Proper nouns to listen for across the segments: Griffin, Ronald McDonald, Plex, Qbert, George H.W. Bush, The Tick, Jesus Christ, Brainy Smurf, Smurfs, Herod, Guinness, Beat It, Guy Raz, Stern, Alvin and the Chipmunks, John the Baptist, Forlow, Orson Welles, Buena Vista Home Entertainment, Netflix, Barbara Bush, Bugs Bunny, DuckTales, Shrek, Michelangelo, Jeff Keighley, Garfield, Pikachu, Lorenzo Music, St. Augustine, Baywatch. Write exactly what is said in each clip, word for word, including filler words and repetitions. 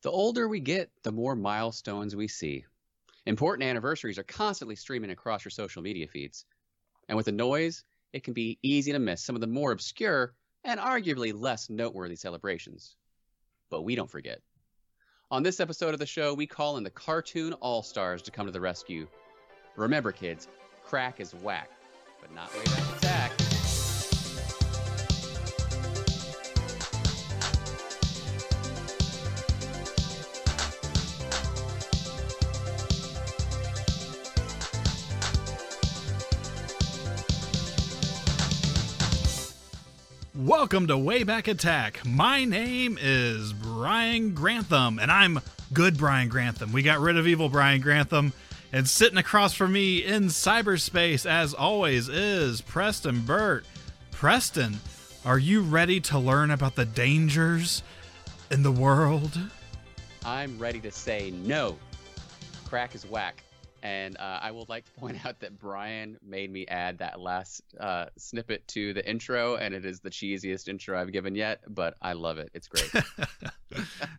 The older we get, the more milestones we see. Important anniversaries are constantly streaming across your social media feeds. And with the noise, it can be easy to miss some of the more obscure and arguably less noteworthy celebrations. But we don't forget. On this episode of the show, we call in the Cartoon All-Stars to come to the rescue. Remember, kids, crack is whack, but not Wayback Attack. Welcome to Wayback Attack. My name is Brian Grantham, and I'm good Brian Grantham. We got rid of evil Brian Grantham, and sitting across from me in cyberspace, as always, is Preston Burt. Preston, are you ready to learn about the dangers in the world? I'm ready to say no. Crack is whack. And uh, I would like to point out that Brian made me add that last uh, snippet to the intro, and it is the cheesiest intro I've given yet, but I love it. It's great.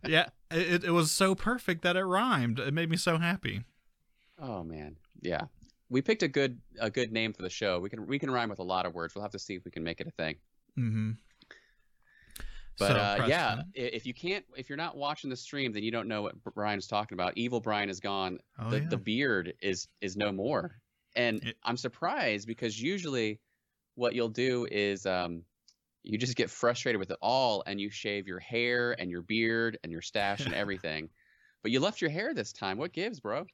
Yeah, it, it was so perfect that it rhymed. It made me so happy. Oh, man. Yeah. We picked a good a good name for the show. We can we can rhyme with a lot of words. We'll have to see if we can make it a thing. Mm-hmm. But so uh, yeah, if you can't, if you're not watching the stream, then you don't know what Brian's talking about. Evil Brian is gone. Oh, the, yeah. the beard is is no more. And it, I'm surprised because usually what you'll do is um, you just get frustrated with it all and you shave your hair and your beard and your stash and everything. But you left your hair this time. What gives, bro?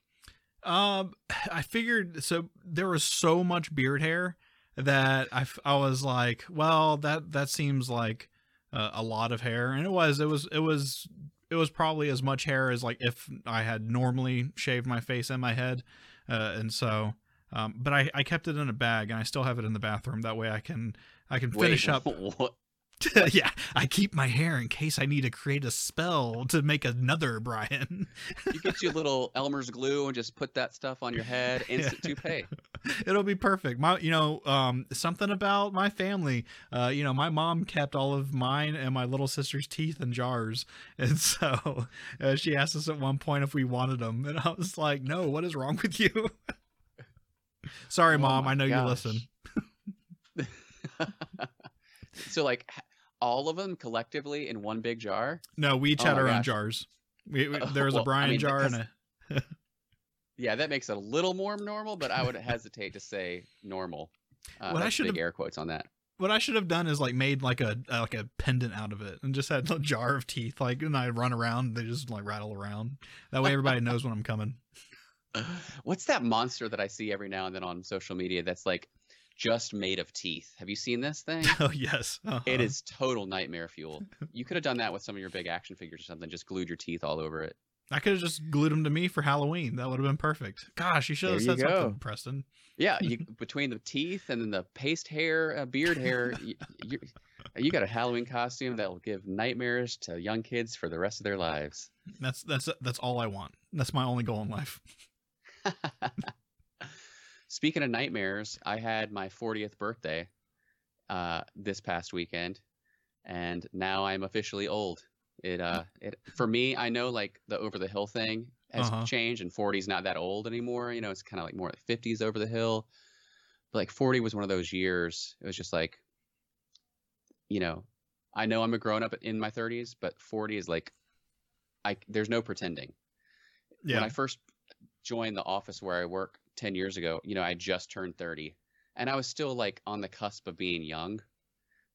Um, I figured so. There was so much beard hair that I, I was like, well, that that seems like. Uh, a lot of hair, and it was it was it was it was probably as much hair as like if I had normally shaved my face and my head, uh, and so um, but I, I kept it in a bag and I still have it in the bathroom. That way I can I can finish Wait, up. What? Yeah, I keep my hair in case I need to create a spell to make another Brian. You get your little Elmer's glue and just put that stuff on your head. Instant toupee. It'll be perfect. My, you know, um, something about my family. Uh, you know, my mom kept all of mine and my little sister's teeth in jars, and so uh, she asked us at one point if we wanted them, and I was like, "No, what is wrong with you?" Sorry, oh, mom. I know gosh. You listen. So like all of them collectively in one big jar? No, we each had oh our gosh. own jars. We, we, there was well, a Brian I mean, jar and a... Yeah, that makes it a little more normal, but I would hesitate to say normal. Uh, what I should big have, air quotes on that. What I should have done is like made like a like a pendant out of it and just had a jar of teeth. Like, and I run around. They just like rattle around. That way everybody knows when I'm coming. What's that monster that I see every now and then on social media that's like, just made of teeth? Have you seen this thing? Oh, yes. Uh-huh. It is total nightmare fuel. You could have done that with some of your big action figures or something. Just glued your teeth all over it. I could have just glued them to me for Halloween. That would have been perfect. Gosh, you should have said something, Preston. Yeah, you, between the teeth and then the paste hair, uh, beard hair, you, you, you got a Halloween costume that will give nightmares to young kids for the rest of their lives. That's that's that's all I want. That's my only goal in life. Speaking of nightmares, I had my fortieth birthday uh, this past weekend, and now I'm officially old. It uh, it for me, I know like the over the hill thing has uh-huh. changed, and forty's not that old anymore. You know, it's kind of like more like fifties over the hill. But like forty was one of those years. It was just like, you know, I know I'm a grown up in my thirties, but forty is like, I there's no pretending. Yeah. When I first joined the office where I work ten years ago, you know, I just turned thirty and I was still like on the cusp of being young.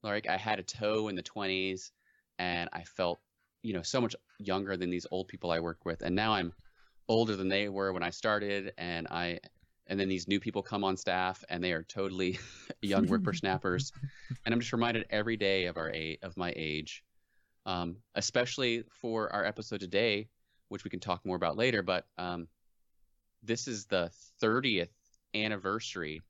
Like I had a toe in the twenties and I felt, you know, so much younger than these old people I work with. And now I'm older than they were when I started. And I, and then these new people come on staff and they are totally young whippersnappers. And I'm just reminded every day of our age, of my age, um, especially for our episode today, which we can talk more about later. But, um, this is the thirtieth anniversary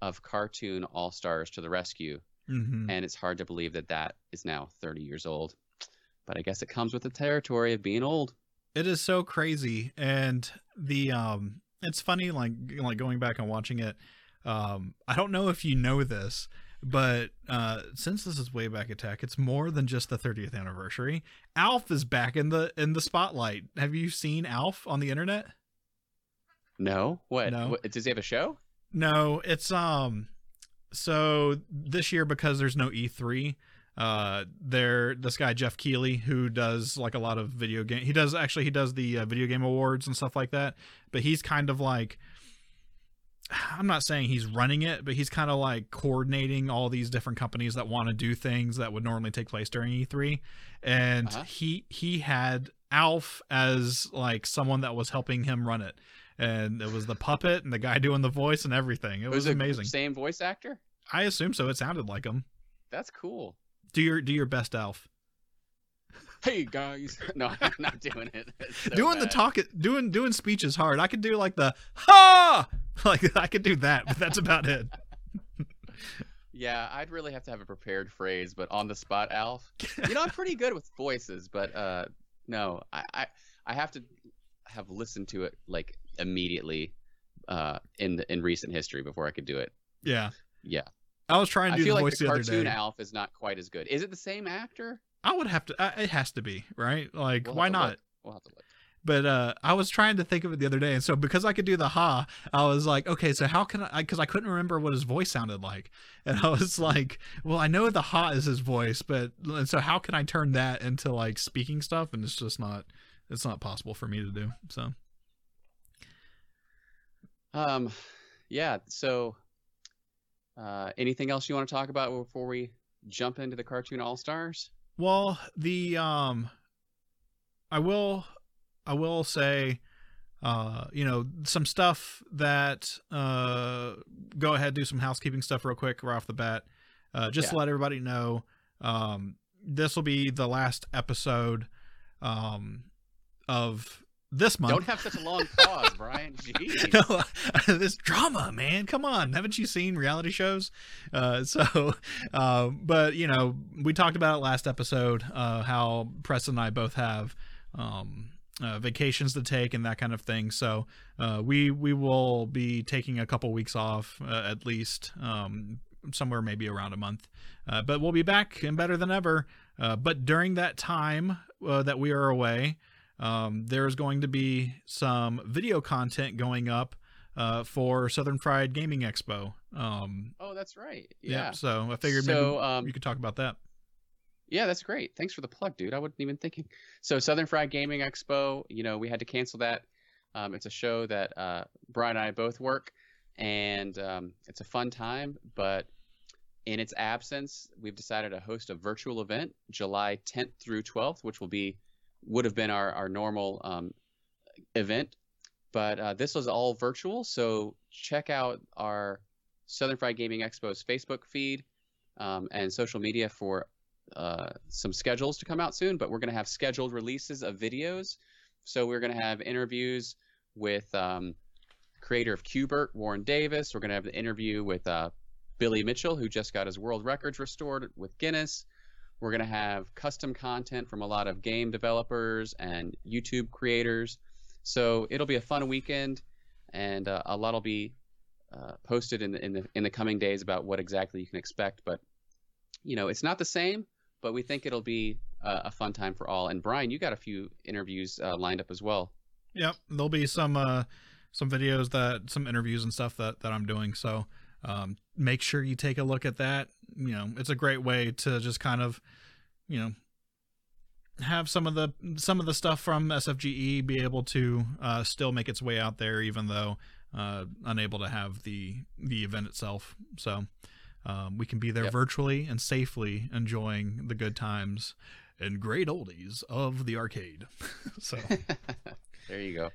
of Cartoon All-Stars to the Rescue, mm-hmm. and it's hard to believe that that is now thirty years old. But I guess it comes with the territory of being old. It is so crazy, and the um, it's funny, like like going back and watching it. Um, I don't know if you know this, But uh, since this is Wayback Attack, it's more than just the thirtieth anniversary. Alf is back in the in the spotlight. Have you seen Alf on the internet? No. What? No. What, does he have a show? No. It's um. So this year, because there's no E three, uh, there this guy Jeff Keighley, who does like a lot of video game. He does actually he does the uh, video game awards and stuff like that. But he's kind of like. I'm not saying he's running it, but he's kind of like coordinating all these different companies that want to do things that would normally take place during E three. And uh-huh. he, he had Alf as like someone that was helping him run it. And it was the puppet and the guy doing the voice and everything. It, it was, was amazing. Same voice actor? I assume so. It sounded like him. That's cool. Do your, do your best Alf. Hey guys. No, I'm not doing it. So doing bad. the talk, doing, doing speech is hard. I could do like the, ha! Like I could do that, but that's about it. Yeah, I'd really have to have a prepared phrase, but on the spot, Alf. You know, I'm pretty good with voices, but uh, no, I, I I have to have listened to it like immediately uh, in the, in recent history before I could do it. Yeah, yeah. I was trying to do the voice the other day. I feel like the cartoon Alf is not quite as good. Is it the same actor? I would have to. Uh, it has to be, right? Like, we'll why not? Look. We'll have to look. But uh, I was trying to think of it the other day. And so because I could do the ha, I was like, okay, so how can I, because I couldn't remember what his voice sounded like. And I was like, well, I know the ha is his voice, but and so how can I turn that into like speaking stuff? And it's just not, it's not possible for me to do. So. Um, yeah. So uh, anything else you want to talk about before we jump into the Cartoon All-Stars? Well, the, um, I will... I will say, uh, you know, some stuff that, uh, go ahead, do some housekeeping stuff real quick right off the bat. Uh, just yeah. to let everybody know, um, this will be the last episode, um, of this month. Don't have such a long pause, Brian. Jeez. No, this drama, man. Come on. Haven't you seen reality shows? Uh, so, uh, but you know, we talked about it last episode, uh, how Preston and I both have, um, Uh, vacations to take and that kind of thing. So uh, we we will be taking a couple weeks off uh, at least, um, somewhere maybe around a month. Uh, but we'll be back and better than ever. Uh, but during that time uh, that we are away, um, there's going to be some video content going up uh, for Southern Fried Gaming Expo. Um, oh, that's right. Yeah. yeah so I figured so, maybe um... you could talk about that. Yeah, that's great. Thanks for the plug, dude. I wasn't even thinking. So Southern Fried Gaming Expo, you know, we had to cancel that. Um, it's a show that uh, Brian and I both work, and um, it's a fun time. But in its absence, we've decided to host a virtual event July tenth through twelfth, which will be would have been our, our normal um, event. But uh, this was all virtual, so check out our Southern Fried Gaming Expo's Facebook feed um, and social media for uh some schedules to come out soon. But we're going to have scheduled releases of videos, so we're going to have interviews with um creator of Qbert, Warren Davis. We're going to have the interview with uh Billy Mitchell, who just got his world records restored with Guinness. We're going to have custom content from a lot of game developers and YouTube creators, so it'll be a fun weekend, and uh, a lot will be uh, posted in the, in the in the coming days about what exactly you can expect. But you know, it's not the same, but we think it'll be uh, a fun time for all. And Brian, you got a few interviews uh, lined up as well. Yep. There'll be some, uh, some videos that some interviews and stuff that, that I'm doing. So, um, make sure you take a look at that. You know, it's a great way to just kind of, you know, have some of the, some of the stuff from S F G E be able to, uh, still make its way out there, even though, uh, unable to have the, the event itself. So, Um, we can be there yep. virtually and safely enjoying the good times and great oldies of the arcade. So there you go.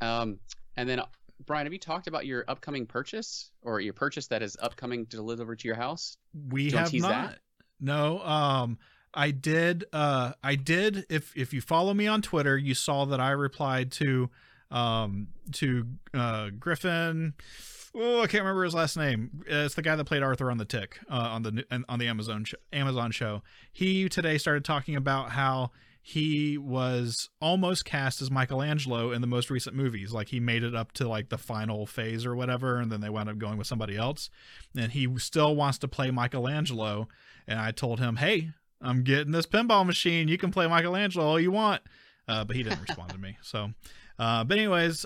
Um, and then, Brian, have you talked about your upcoming purchase or your purchase that is upcoming to deliver to your house? We have not. That? No. Um, I did. Uh, I did. If if you follow me on Twitter, you saw that I replied to um, to uh, Griffin. Oh, I can't remember his last name. It's the guy that played Arthur on the Tick, uh, on the on the Amazon sh- Amazon show. He today started talking about how he was almost cast as Michelangelo in the most recent movies. Like, he made it up to like the final phase or whatever, and then they wound up going with somebody else, and he still wants to play Michelangelo. And I told him, hey, I'm getting this pinball machine. You can play Michelangelo all you want. Uh, but he didn't respond to me. So, uh, but anyways,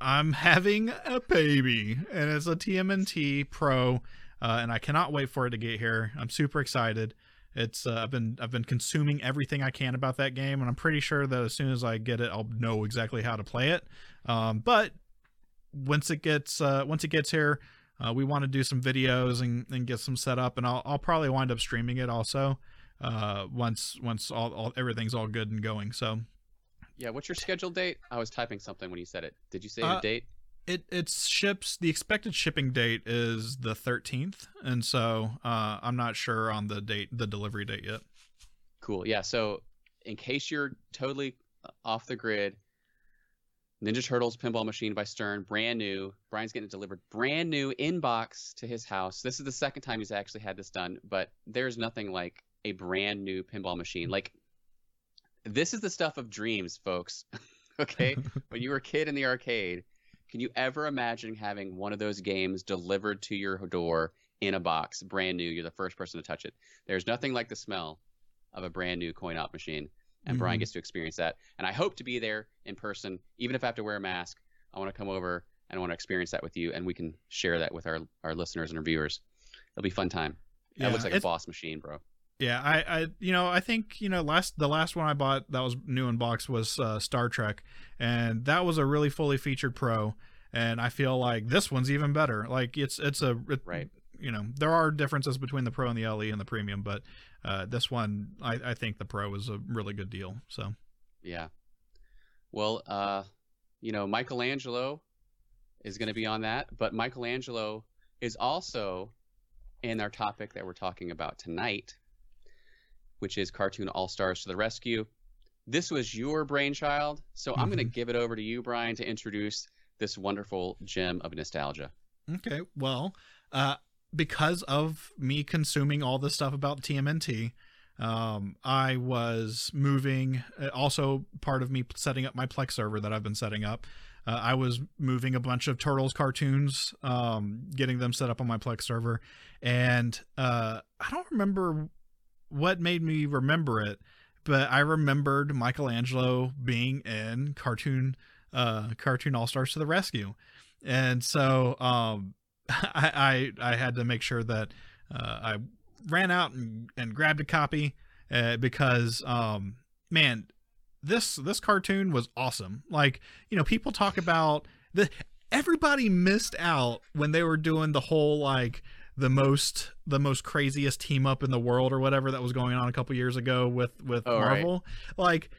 I'm having a baby, and it's a T M N T Pro, uh, and I cannot wait for it to get here. I'm super excited. It's uh, I've been I've been consuming everything I can about that game, and I'm pretty sure that as soon as I get it, I'll know exactly how to play it. Um, but once it gets uh, once it gets here, uh, we want to do some videos and, and get some set up, and I'll I'll probably wind up streaming it also uh, once once all, all everything's all good and going. So. Yeah, what's your scheduled date? I was typing something when you said it. Did you say uh, your date? It it ships. The expected shipping date is the thirteenth, and so uh, I'm not sure on the date, the delivery date yet. Cool. Yeah. So in case you're totally off the grid, Ninja Turtles Pinball Machine by Stern, brand new. Brian's getting it delivered, brand new inbox to his house. This is the second time he's actually had this done, but there's nothing like a brand new pinball machine. Like. This is the stuff of dreams, folks. Okay? When you were a kid in the arcade, can you ever imagine having one of those games delivered to your door in a box, brand new? You're the first person to touch it. There's nothing like the smell of a brand new coin-op machine, and mm-hmm. Brian gets to experience that. And I hope to be there in person, even if I have to wear a mask. I want to come over and I want to experience that with you, and we can share that with our, our listeners and our viewers. It'll be a fun time. Yeah, that looks like it's... a boss machine, bro. Yeah, I, I, you know, I think, you know, last the last one I bought that was new in box was uh, Star Trek, and that was a really fully featured Pro, and I feel like this one's even better. Like it's it's a it, right. You know, there are differences between the Pro and the L E and the Premium, but uh, this one, I, I think the Pro is a really good deal. So, yeah. Well, uh, you know, Michelangelo is going to be on that, but Michelangelo is also in our topic that we're talking about tonight, which is Cartoon All-Stars to the Rescue. This was your brainchild, so mm-hmm. I'm going to give it over to you, Brian, to introduce this wonderful gem of nostalgia. Okay, well, uh, because of me consuming all this stuff about T M N T, um, I was moving, also part of me setting up my Plex server that I've been setting up. Uh, I was moving a bunch of Turtles cartoons, um, getting them set up on my Plex server, and uh, I don't remember... what made me remember it, but I remembered Michelangelo being in Cartoon uh, Cartoon All-Stars to the Rescue. And so um, I, I I had to make sure that uh, I ran out and, and grabbed a copy uh, because, um, man, this this cartoon was awesome. Like, you know, people talk about... the everybody missed out when they were doing the whole, like... the most the most craziest team up in the world or whatever that was going on a couple years ago with with oh, Marvel. Right. Like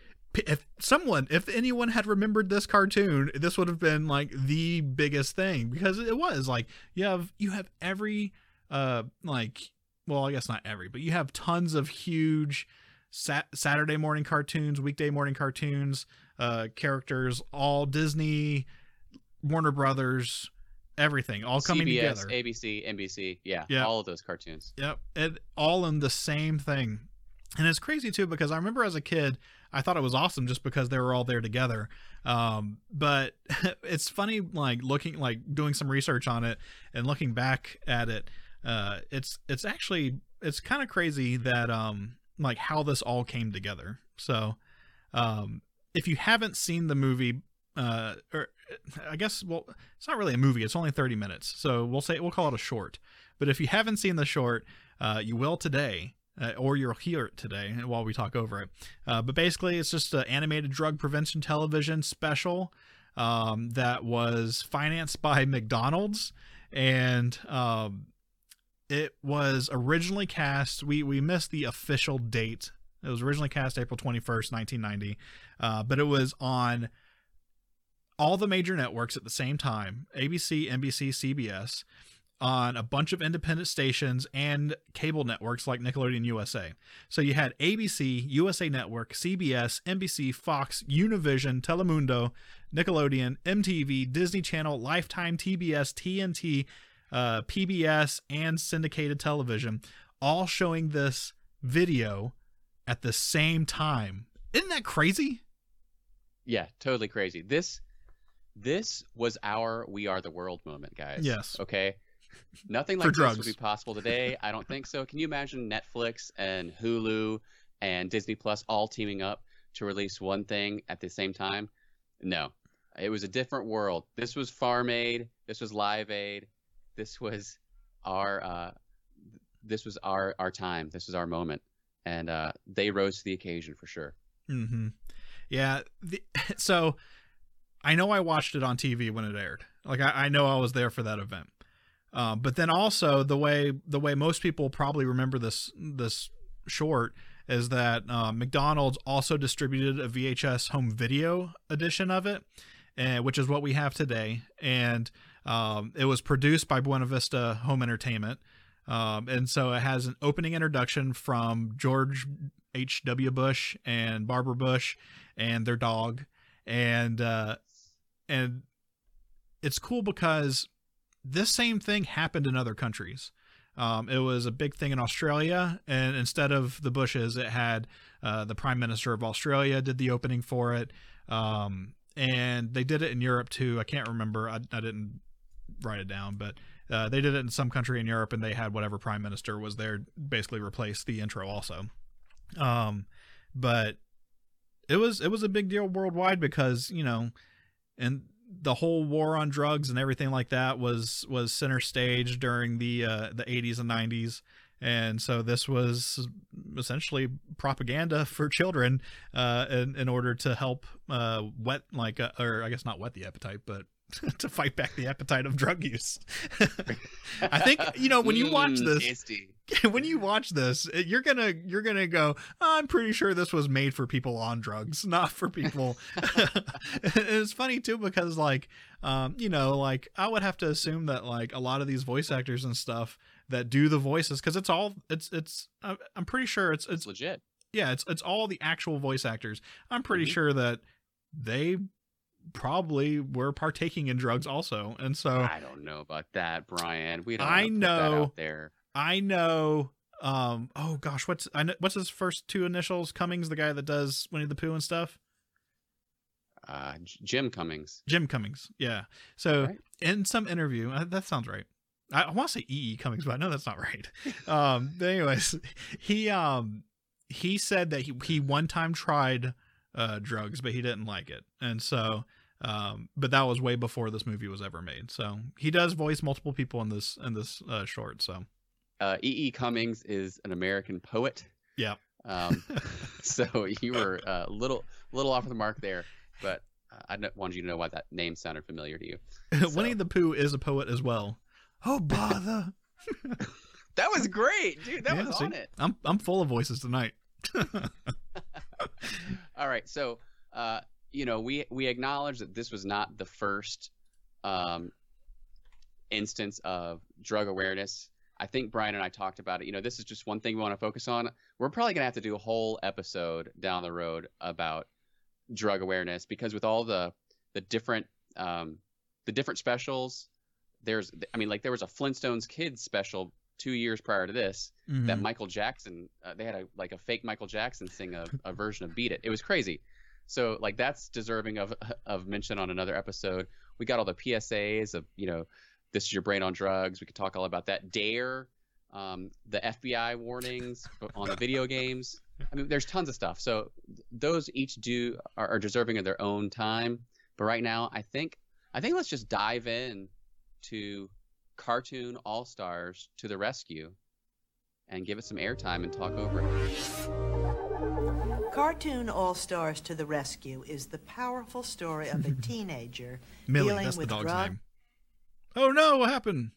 if someone if anyone had remembered this cartoon, this would have been like the biggest thing, because it was like you have you have every uh like well I guess not every but you have tons of huge sat- Saturday morning cartoons, weekday morning cartoons, uh characters, all Disney, Warner Brothers, everything all coming C B S, together. A B C, N B C, yeah, yep. All of those cartoons. Yep, it, all in the same thing. And it's crazy too, because I remember as a kid, I thought it was awesome just because they were all there together. Um, but it's funny, like looking, like doing some research on it and looking back at it. Uh, it's it's actually it's kind of crazy that um like how this all came together. So, um, if you haven't seen the movie. Uh, or I guess, well, it's not really a movie. It's only thirty minutes. So we'll say, we'll call it a short, but if you haven't seen the short, uh, you will today, uh, or you'll hear it today while we talk over it. Uh, but basically it's just an animated drug prevention television special, um, that was financed by McDonald's, and, um, it was originally cast. We, we missed the official date. It was originally cast April twenty-first, nineteen ninety. Uh, but it was on all the major networks at the same time, A B C, N B C, C B S, on a bunch of independent stations and cable networks like Nickelodeon U S A. So you had A B C, U S A Network, C B S, N B C, Fox, Univision, Telemundo, Nickelodeon, M T V, Disney Channel, Lifetime, T B S, T N T, uh, P B S, and syndicated television, all showing this video at the same time Isn't that crazy? Yeah, totally crazy. This this was our We Are the World moment, guys. Yes. Okay. Nothing like this would be possible today. I don't think so. Can you imagine Netflix and Hulu and Disney Plus all teaming up to release one thing at the same time? No. It was a different world. This was Farm Aid. This was Live Aid. This was our uh, this was our, our time. This was our moment. And uh, they rose to the occasion for sure. Mm-hmm. Yeah. The, so I know I watched it on T V when it aired. Like I, I know I was there for that event. Uh, but then also the way the way most people probably remember this this short is that uh, McDonald's also distributed a V H S home video edition of it, and, which is what we have today. And um, it was produced by Buena Vista Home Entertainment. Um, and so it has an opening introduction from George H W Bush and Barbara Bush and their dog. And, uh, and it's cool because this same thing happened in other countries. Um, it was a big thing in Australia, and instead of the Bushes, it had, uh, the Prime Minister of Australia did the opening for it. Um, and they did it in Europe too. I can't remember. I, I didn't write it down, but, Uh, they did it in some country in Europe, and they had whatever prime minister was there basically replace the intro also. Um, but it was, it was a big deal worldwide because, you know, and the whole war on drugs and everything like that was, was center stage during the, uh, the eighties and nineties. And so this was essentially propaganda for children, uh, in, in order to help, uh, whet like, a, or I guess not whet the appetite, but to fight back the appetite of drug use. I think, you know, when you watch this, when you watch this, you're going to, you're going to go, oh, I'm pretty sure this was made for people on drugs, not for people. It's funny too, because like, um, you know, like I would have to assume that like a lot of these voice actors and stuff that do the voices, cause it's all, it's, it's, I'm pretty sure it's, it's, it's legit. Yeah. It's, it's all the actual voice actors. I'm pretty mm-hmm. sure that they probably were partaking in drugs also. And so I don't know about that, Brian. We don't I know that out there. I know. Um, oh gosh, what's I know, what's his first two initials? Cummings, the guy that does Winnie the Pooh and stuff. Uh, Jim Cummings. Jim Cummings. Yeah. So right. In some interview, uh, that sounds right. I, I want to say E E. Cummings, but I know that's not right. Um, but anyways, he um he said that he he one time tried uh drugs, but he didn't like it, and so. Um, but that was way before this movie was ever made. So he does voice multiple people in this, in this, uh, short. So, uh, E E. Cummings is an American poet. Yeah. Um, so you were a uh, little, little off the mark there, but uh, I wanted you to know why that name sounded familiar to you. So. Winnie the Pooh is a poet as well. Oh, bother. That was great, dude. That yeah, was see, on it. I'm, I'm full of voices tonight. All right. So, uh, you know, we we acknowledge that this was not the first um, instance of drug awareness. I think Brian and I talked about it. You know, this is just one thing we want to focus on. We're probably going to have to do a whole episode down the road about drug awareness, because with all the the different um, the different specials, there's I mean, like there was a Flintstones Kids special two years prior to this mm-hmm. that Michael Jackson uh, they had a like a fake Michael Jackson sing a, a version of Beat It. It was crazy. So like that's deserving of of mention on another episode. We got all the P S As of, you know, this is your brain on drugs. We could talk all about that. Dare, um, the F B I warnings on the video games. I mean, there's tons of stuff. So those each do are, are deserving of their own time. But right now, I think I think let's just dive in to Cartoon All-Stars to the Rescue and give it some airtime and talk over it. Cartoon All-Stars to the Rescue is the powerful story of a teenager Millie, dealing that's with the dog's drug name. Oh no, what happened?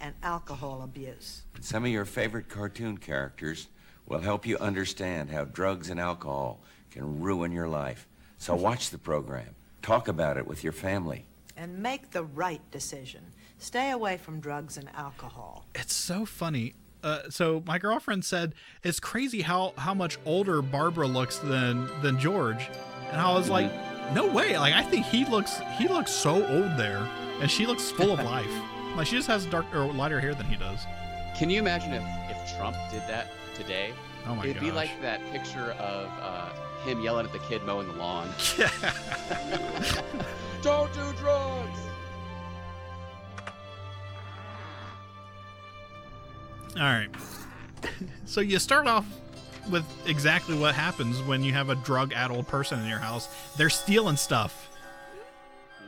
And alcohol abuse. Some of your favorite cartoon characters will help you understand how drugs and alcohol can ruin your life. So watch the program, talk about it with your family. And make the right decision. Stay away from drugs and alcohol. It's so funny. Uh, so my girlfriend said, it's crazy how, how much older Barbara looks than, than George. And I was like, no way. Like, I think he looks, he looks so old there, and she looks full of life. Like she just has darker or lighter hair than he does. Can you imagine if, if Trump did that today? Oh my It'd gosh. be like that picture of uh, him yelling at the kid mowing the lawn. Don't do drugs! All right. So you start off with exactly what happens when you have a drug-addled person in your house. They're stealing stuff.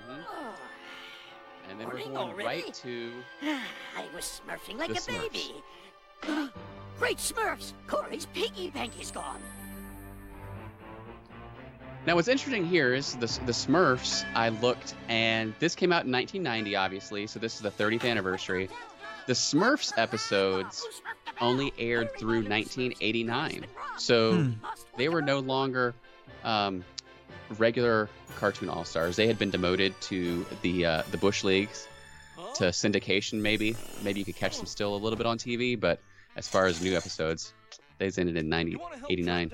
Mm-hmm. And then Morning we're going already? right to... I was smurfing like a Smurfs. baby. Great Smurfs! Corey's piggy bank is gone. Now, what's interesting here is the, the Smurfs, I looked, and this came out in nineteen ninety, obviously, so this is the thirtieth anniversary. The Smurfs episodes only aired through nineteen eighty-nine, so hmm. they were no longer um, regular Cartoon All-Stars. They had been demoted to the uh, the Bush Leagues, to syndication maybe. Maybe you could catch them still a little bit on T V, but as far as new episodes, they ended in nineteen eighty-nine.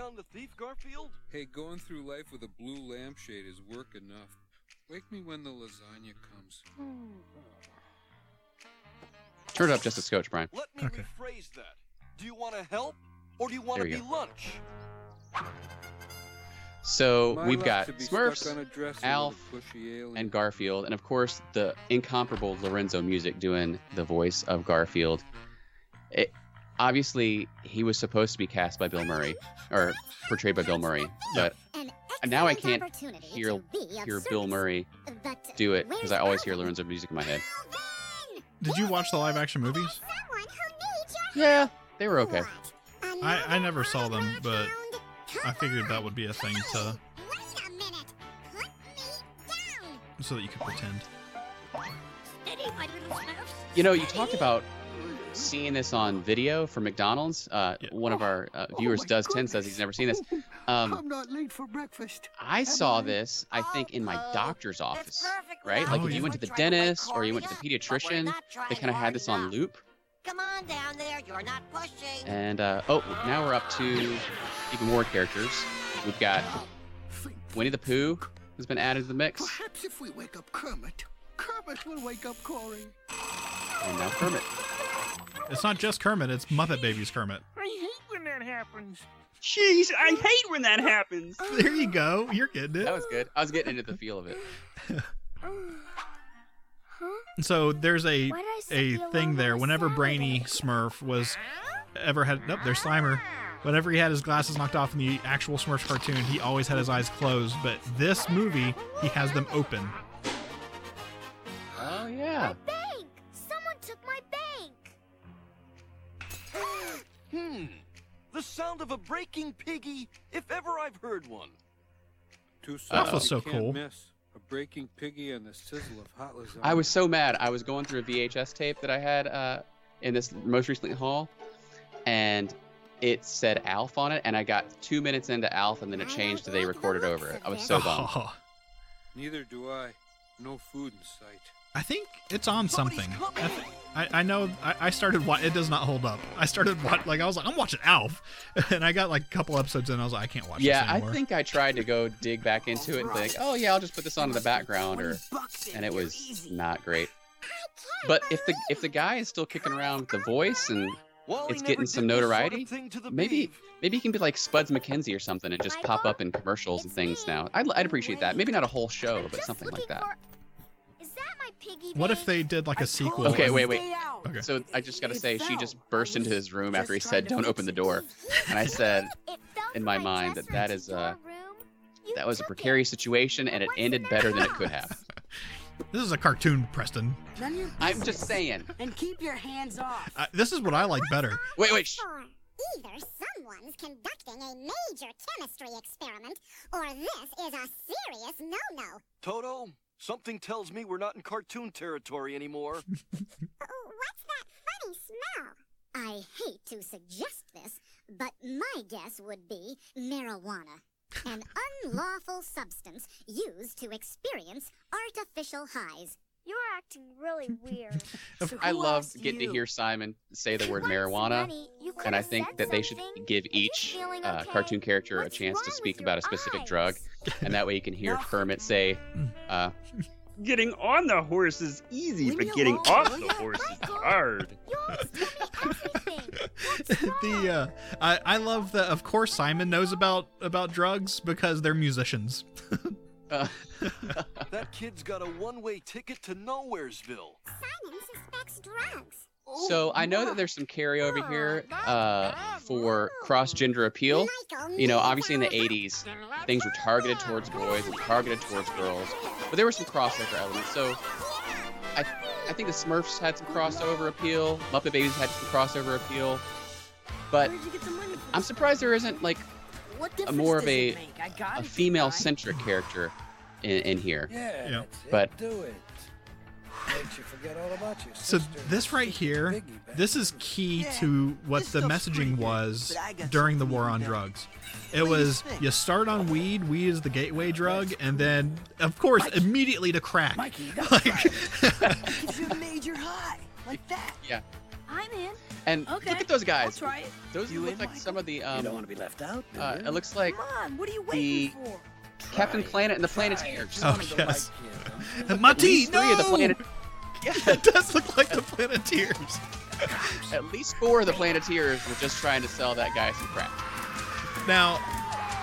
Hey, going through life with a blue lampshade is work enough. Wake me when the lasagna comes. Turn it up just a scotch, Brian. Let me okay. rephrase that. Do you want to help, or do you want to be go. lunch? So My we've got Smurfs, Alf, and Garfield, and of course the incomparable Lorenzo Music doing the voice of Garfield. It, obviously, he was supposed to be cast by Bill Murray, or portrayed by Bill Murray, but now I can't hear hear Bill Murray do it because I always hear Lorenzo Music in my head. Did you watch the live-action movies? Yeah, they were okay. I, I never saw them, but I figured that would be a thing to... so that you could pretend. You know, you talked about seeing this on video for McDonald's. Uh, yeah. One of our uh, viewers, oh does ten, says he's never seen this. Um, I'm not late for breakfast. I Am saw I? this, I think, in my oh, doctor's office, right? Like oh, if yeah. you went to the dentist or you went to the pediatrician, they kind of had this on loop. Come on down there, you're not pushing. And uh, oh, now we're up to even more characters. We've got Winnie the Pooh has been added to the mix. Perhaps if we wake up Kermit, Kermit will wake up Corey. And now Kermit. It's not just Kermit, it's Muppet Babies Kermit. I hate when that happens. Jeez, I hate when that happens. There you go. You're getting it. That was good. I was getting into the feel of it. So there's a a thing there. Whenever Brainy Smurf was ever had... Nope, there's Slimer. Whenever he had his glasses knocked off in the actual Smurfs cartoon, he always had his eyes closed. But this movie, he has them open. Oh, yeah. Hmm, the sound of a breaking piggy, if ever I've heard one. Too soft. That was so cool. Miss a breaking piggy and the sizzle of hot lasagna. I was so mad. I was going through a V H S tape that I had uh, in this most recent haul, and it said Alf on it, and I got two minutes into Alf, and then it changed to they recorded over it. I was so bummed. Oh. Neither do I. No food in sight. I think it's on something. I, th- I, I know I, I started wa- it does not hold up. I started wa- like I was like I'm watching Alf, and I got like a couple episodes in. And I was like I can't watch. Yeah, this anymore. I think I tried to go dig back into it and think, oh yeah, I'll just put this on in the background, or and it was not great. But if the if the guy is still kicking around with the voice and it's getting some notoriety, maybe maybe he can be like Spuds McKenzie or something and just pop up in commercials and things now. I'd I'd appreciate that. Maybe not a whole show, but something like that. What if they did like a sequel? Okay, wait, wait. Okay. So I just gotta say, she just burst into his room after he said, "Don't open the door," and I said, in my mind, that that is a that was a precarious situation, and it ended better than it could have. This is a cartoon, Preston. I'm just saying. And keep your hands off. Uh, this is what I like better. Wait, wait. Shh. Either someone's conducting a major chemistry experiment, or this is a serious no-no. Toto. Something tells me we're not in cartoon territory anymore. What's that funny smell? I hate to suggest this, but my guess would be marijuana. An unlawful substance used to experience artificial highs. You're acting really weird. So I love getting you? to hear Simon say the word marijuana, and I think that they should give each uh, okay? cartoon character What's a chance to speak about a specific eyes? drug, and that way you can hear Kermit say, uh, Getting on the horse is easy, Leave but getting alone. off oh, the yeah, horse Michael. is hard. You always tell me everything. What's wrong? The uh, I I love that. Of course, Simon knows about about drugs because they're musicians. uh, that kid's got a one-way ticket to Nowheresville. Simon suspects drugs. So I know that there's some carryover here uh, for cross-gender appeal. You know, obviously in the eighties, things were targeted towards boys and targeted towards girls, but there were some crossover elements. So I, I think the Smurfs had some crossover appeal. Muppet Babies had some crossover appeal. But I'm surprised there isn't like a more of a, a female-centric character in, in here. Yeah, but. Do it. You forget all about your so this right here, this is key yeah, to what the messaging was during the war on down. drugs. It was, you start on weed, weed is the gateway drug, and then, of course, Mikey. immediately to crack. Mikey, that's like, right. It's a major high, like that. Yeah. I'm in. And okay. look at those guys. I'll try it. Those you look in, like Mikey? some of the... Um, you don't want to be left out. Uh, it looks like Mom, what are you waiting the for? Captain Planet and the Planeteers. Oh, yes. Like My tea, no! Three of the planet- Yeah, it does look like the Planeteers. At least four of the Planeteers were just trying to sell that guy some crap. Now,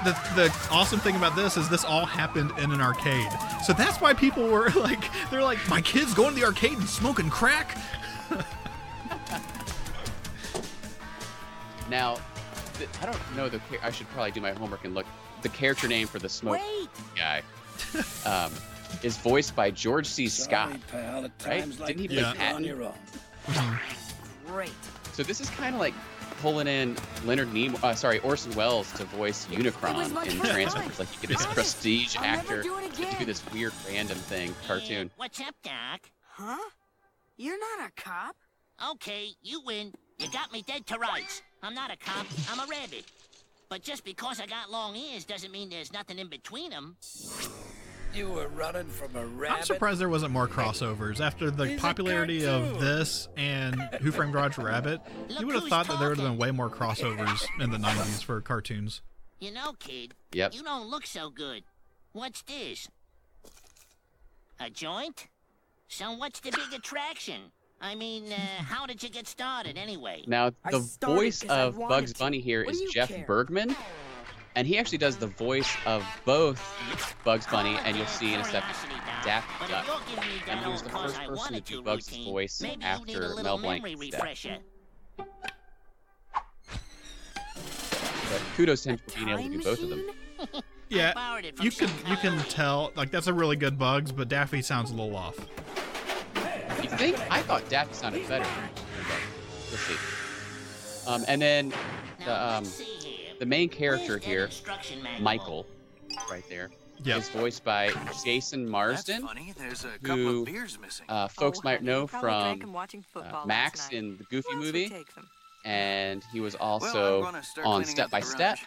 the the awesome thing about this is this all happened in an arcade. So that's why people were like, they're like, my kid's going to the arcade and smoking crack. Now, th- I don't know the. I should probably do my homework and look. The character name for the smoke Wait. guy. Um... is voiced by George C. Scott, Sorry, pal, at times right? Like Didn't he play Patton? Great. So this is kind of like pulling in Leonard Nimoy, uh, sorry, Orson Welles to voice Unicron like in Transformers. Like you get this prestige I'll actor do to do this weird random thing, cartoon. Hey, what's up, Doc? Huh? You're not a cop? Okay, you win. You got me dead to rights. I'm not a cop, I'm a rabbit. But just because I got long ears doesn't mean there's nothing in between them. You were running from a rabbit. I'm surprised there wasn't more crossovers. After the He's popularity of this and Who Framed Roger Rabbit, Look you would have thought talking. that there would have been way more crossovers in the nineties for cartoons. You know, kid, yep. you don't look so good. What's this? A joint? So what's the big attraction? I mean, uh, how did you get started anyway? Now, the voice of Bugs Bunny here is Jeff care? Bergman. And he actually does the voice of both Bugs Bunny and you'll see in a second Daffy Duck. And he was the first person to do Bugs' voice after Mel Blanc's death. But kudos to him for being able to do both of them. Yeah, you can you can tell like that's a really good Bugs, but Daffy sounds a little off. You think? I thought Daffy sounded better than Bugs. Let's see. Um, and then the um. The main character here, Michael, right there, yep. is voiced by Jason Marsden, a who uh, folks oh, might know from uh, Max in the Goofy movie, and he was also well, on Step by Step,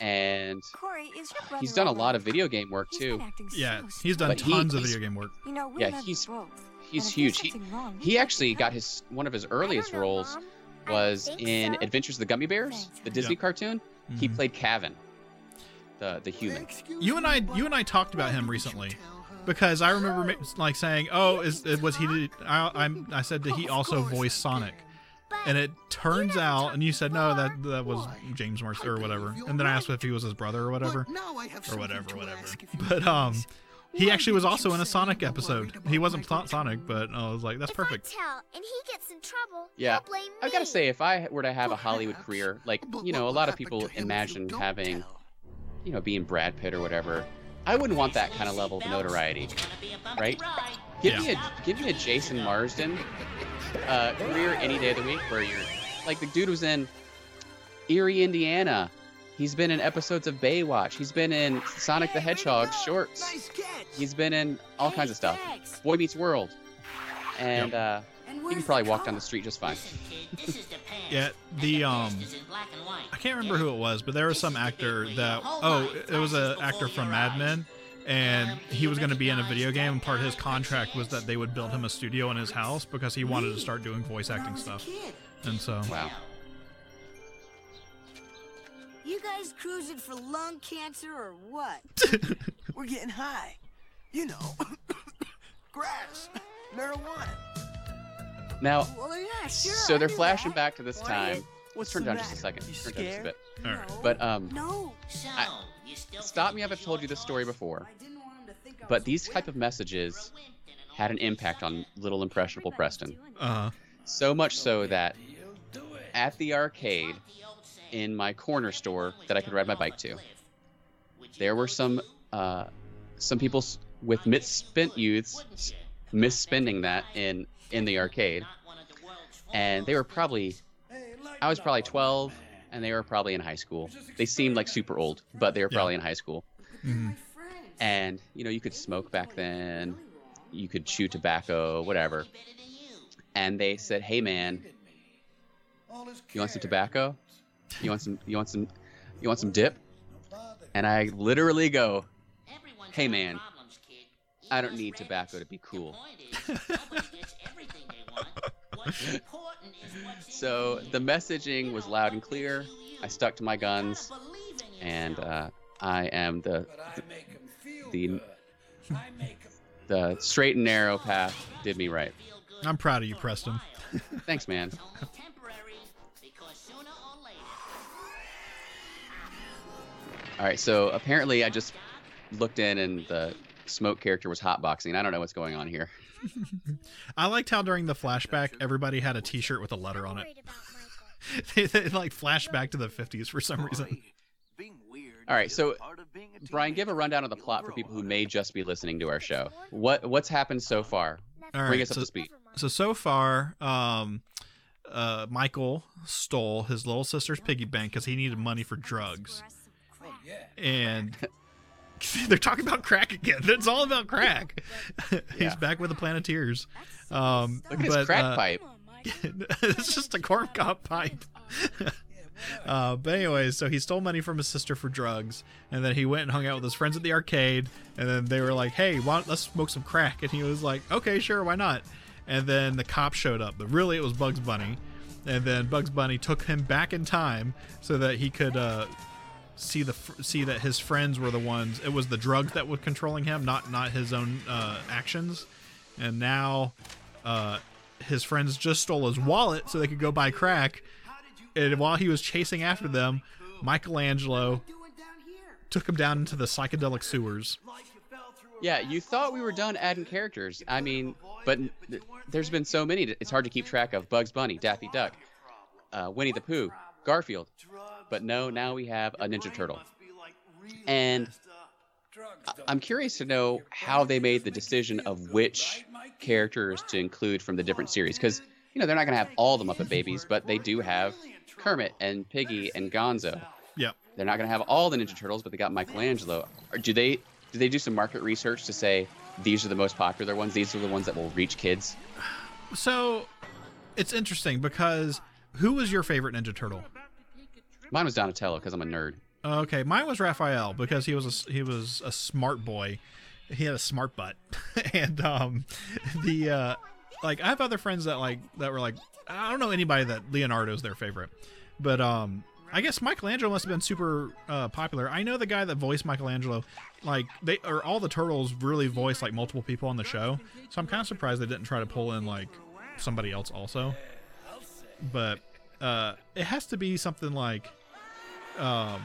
and Corey, is your he's done a lot of video game work too. Yeah, he's done but tons he, of video game work. You know, we yeah, he's both. he's huge. He, wrong, he actually got his one of his earliest know, roles. Mom. Was in so. Adventures of the Gummy Bears, the Disney yeah. cartoon. Mm-hmm. He played Kavin, the the human. You and I, you and I talked about him recently, because I remember like saying, "Oh, is was he?" I I, I said that he also voiced Sonic, and it turns out, and you said no, that that was James Marsden or whatever. And then I asked if he was his brother or whatever, or whatever, whatever. But um. He actually was also in a Sonic episode. He wasn't Sonic, but I was like, that's perfect. Yeah, I gotta say, if I were to have a Hollywood career, like, you know, a lot of people imagine having, you know, being Brad Pitt or whatever. I wouldn't want that kind of level of notoriety, right? Give me a, give me a Jason Marsden uh, career any day of the week where you're, like, the dude was in Erie, Indiana. He's been in episodes of Baywatch. He's been in Sonic the Hedgehog shorts. Nice catch. He's been in all kinds of stuff. Boy Meets World. And yep. uh, and he can probably walk down the street just fine. This is the yeah, the, um, I can't remember who it was, but there was some actor that, oh, it was an actor from Mad Men. And he was going to be in a video game, and part of his contract was that they would build him a studio in his house because he wanted to start doing voice acting stuff. And so. Wow. You guys cruising for lung cancer or what? We're getting high. You know, grass, marijuana. Now, well, yeah, sure, so they're flashing that. back to this Why time. Let's turn down just a second. Turn down just a bit. No. All right. But um, no. so, I, stop me if I've told you this story before. But these type of messages had an impact on little impressionable Preston. Uh-huh. So much so that at the arcade in my corner store that I could ride my bike to, there were some uh, some people with misspent youths misspending that in, in the arcade. And they were probably... I was probably twelve, and they were probably in high school. They seemed like super old, but they were probably yeah. in high school. Mm-hmm. And, you know, you could smoke back then. You could chew tobacco, whatever. And they said, hey, man, you want some tobacco? You want some, you want some, you want some dip? And I literally go, hey, man, I don't need tobacco to be cool. So the messaging was loud and clear. I stuck to my guns, and uh, I am the the the straight and narrow path did me right. I'm proud of you, Preston. Thanks, man. All right, so apparently I just looked in, and the smoke character was hotboxing. I don't know what's going on here. I liked how during the flashback everybody had a t-shirt with a letter on it. they, they like flashback to the fifties for some reason. Alright, so Brian, give a rundown of the plot for people who may just be listening to our show. What What's happened so far? All Bring right, us so, up to speed. So, so far, um, uh, Michael stole his little sister's piggy bank because he needed money for drugs. And... They're talking about crack again. It's all about crack. Yeah. He's back with the Planeteers. Um, Look at but, his crack uh, pipe. It's just a corn cob pipe. uh, but anyways, so he stole money from his sister for drugs, and then he went and hung out with his friends at the arcade, and then they were like, hey, why don't, let's smoke some crack. And he was like, okay, sure, why not? And then the cops showed up, but really it was Bugs Bunny. And then Bugs Bunny took him back in time so that he could... Uh, see the see that his friends were the ones, it was the drugs that were controlling him, not not his own uh actions. And now uh his friends just stole his wallet so they could go buy crack, and while he was chasing after them, Michelangelo took him down into the psychedelic sewers. Yeah, you thought we were done adding characters, I mean, but th- there's been so many, it's hard to keep track of. Bugs Bunny, Daffy Duck, uh Winnie the Pooh, Garfield. But no, now we have a Ninja Turtle. And I'm curious to know how they made the decision of which characters to include from the different series. Because, you know, they're not going to have all the Muppet Babies, but they do have Kermit and Piggy and Gonzo. Yeah. They're not going to have all the Ninja Turtles, but they got Michelangelo. Or do they do they do some market research to say, these are the most popular ones? These are the ones that will reach kids? So it's interesting because who was your favorite Ninja Turtle? Mine was Donatello because I'm a nerd. Okay, mine was Raphael because he was a, he was a smart boy. He had a smart butt, and um, the uh, like I have other friends that like that were like I don't know anybody that Leonardo's their favorite, but um, I guess Michelangelo must have been super uh, popular. I know the guy that voiced Michelangelo, like they or all the turtles really voiced like multiple people on the show, so I'm kind of surprised they didn't try to pull in like somebody else also, but. Uh, it has to be something like um,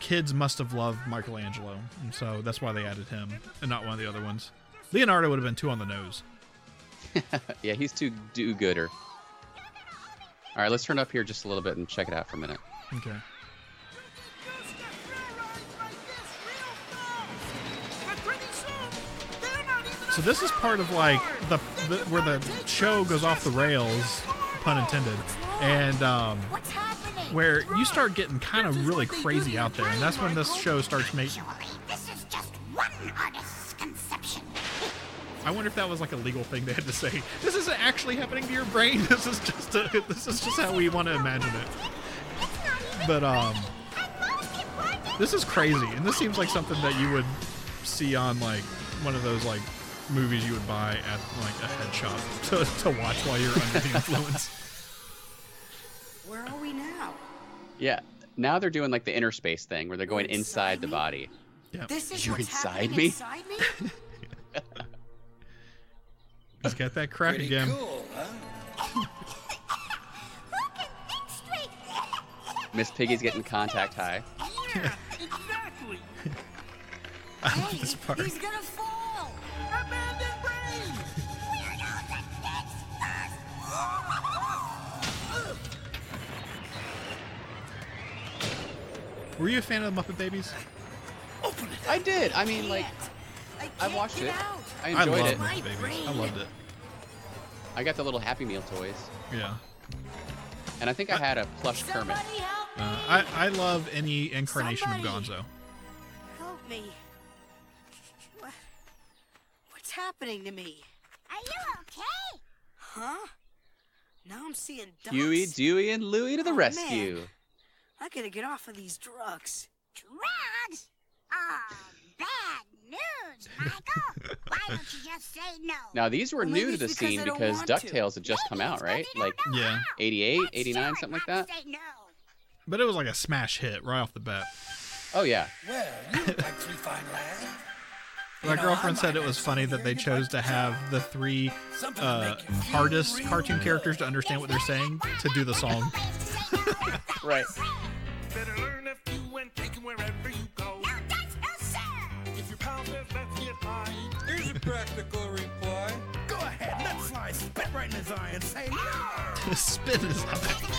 kids must have loved Michelangelo, and so that's why they added him and not one of the other ones. Leonardo would have been too on the nose. Yeah, he's too do-gooder. All right, let's turn up here just a little bit and check it out for a minute. Okay. So this is part of like the, the where the show goes off the rails, pun intended, and um, where you start getting kind of really crazy out there, and that's when this show starts making... This is just one artist's conception. I wonder if that was like a legal thing they had to say. This isn't actually happening to your brain. This is just a, this is just how we want to imagine it. But um, this is crazy, and this seems like something that you would see on like one of those like movies you would buy at like a head shop to, to watch while you're under the influence. Where are we now? Yeah, now they're doing like the inner space thing where they're going inside the body. Yep. This is You're what's inside me? inside me? He's got that crack Pretty again. Cool, huh? Who can think straight? Miss Piggy's getting contact high. Yeah, exactly. I love this part. He's gonna fall. Abandon brains. We're not the next first. Were you a fan of the Muppet Babies? I did. I mean, like, I, I watched it. Out. I enjoyed I it. Babies. I loved it. I got the little Happy Meal toys. Yeah. And I think I, I had a plush Kermit. Uh, I, I love any incarnation Somebody of Gonzo. Help me. What, what's happening to me? Are you okay? Huh? Now I'm seeing ducks. Huey, Dewey, and Louie to the oh, rescue. Man. I gotta get off of these drugs. Drugs? Oh, bad news, Michael. Why don't you just say no? Now, these were well, new to the because scene because DuckTales had just Babies, come out, right? Like, yeah. eighty-eight, That's eighty-nine, something like that? No. But it was like a smash hit right off the bat. Oh, yeah. Well, you look like three fine lads. My girlfriend said it was funny that they chose to have the three uh, hardest cartoon characters to understand what they're saying to do the song. Right. Better learn a few and take them wherever you go. Here's a practical reply. Go ahead, let's fly, spit right in his eye and say no! Spit in his eye.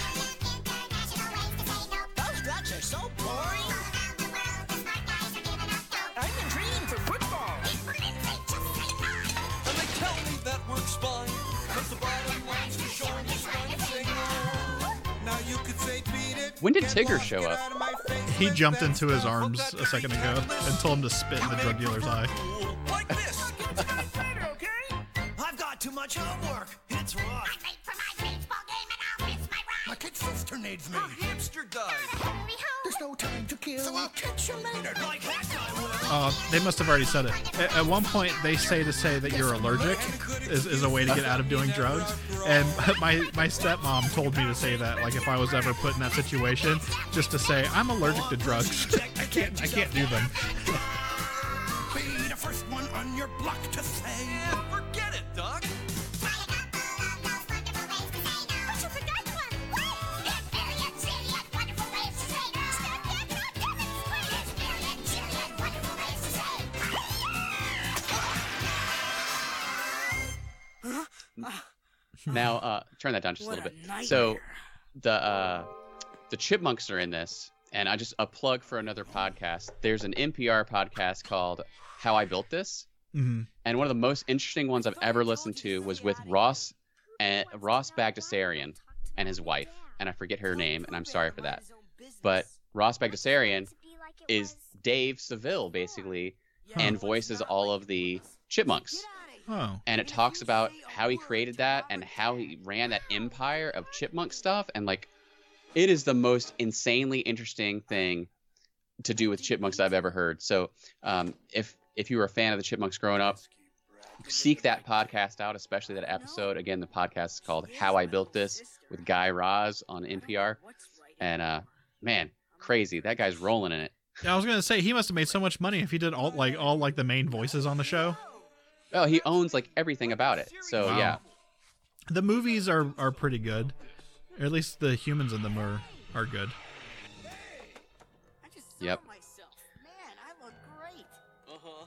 Those ducks are so boring. I've been training for football. And they tell me that works fine. Cause the bottom line's for showing and saying no. Now you could say beat it. When did Tigger show up? He jumped into his arms a second ago and told him to spit in the drug dealer's eye. Like this. Later, okay? I've got too much homework. It's rough. I'm late for my baseball game and I'll miss my ride. My kid sister needs me. A hamster died. There's no time to kill. So I'll catch you later. Like that guy will. Oh, they must have already said it. At, at one point, they say to say that you're allergic is, is a way to get out of doing drugs. And my, my stepmom told me to say that, like, if I was ever put in that situation, just to say, I'm allergic to drugs. I can't I can't do them. Be the first one on your block to say, forget it, Doc. Now, uh, turn that down just what a little bit. Nightmare. So, the uh, the Chipmunks are in this, and I just a plug for another podcast. There's an N P R podcast called How I Built This, mm-hmm. and one of the most interesting ones I've ever listened to was with Ross and Ross Bagdasarian and his wife, and I forget her name, and I'm sorry for that. But Ross Bagdasarian is Dave Seville basically, huh. and voices all of the Chipmunks. Oh. And it talks about how he created that and how he ran that empire of chipmunk stuff. And, like, it is the most insanely interesting thing to do with chipmunks I've ever heard. So um, if if you were a fan of the Chipmunks growing up, seek that podcast out, especially that episode. Again, the podcast is called How I Built This with Guy Raz on N P R. And, uh, man, crazy. That guy's rolling in it. I was going to say, he must have made so much money if he did all, like, all like the main voices on the show. Oh, he owns, like, everything about it. So, wow. yeah. The movies are, are pretty good. Or at least the humans in them are, are good. Hey. I just saw yep. myself. Man, I look great. Uh-huh.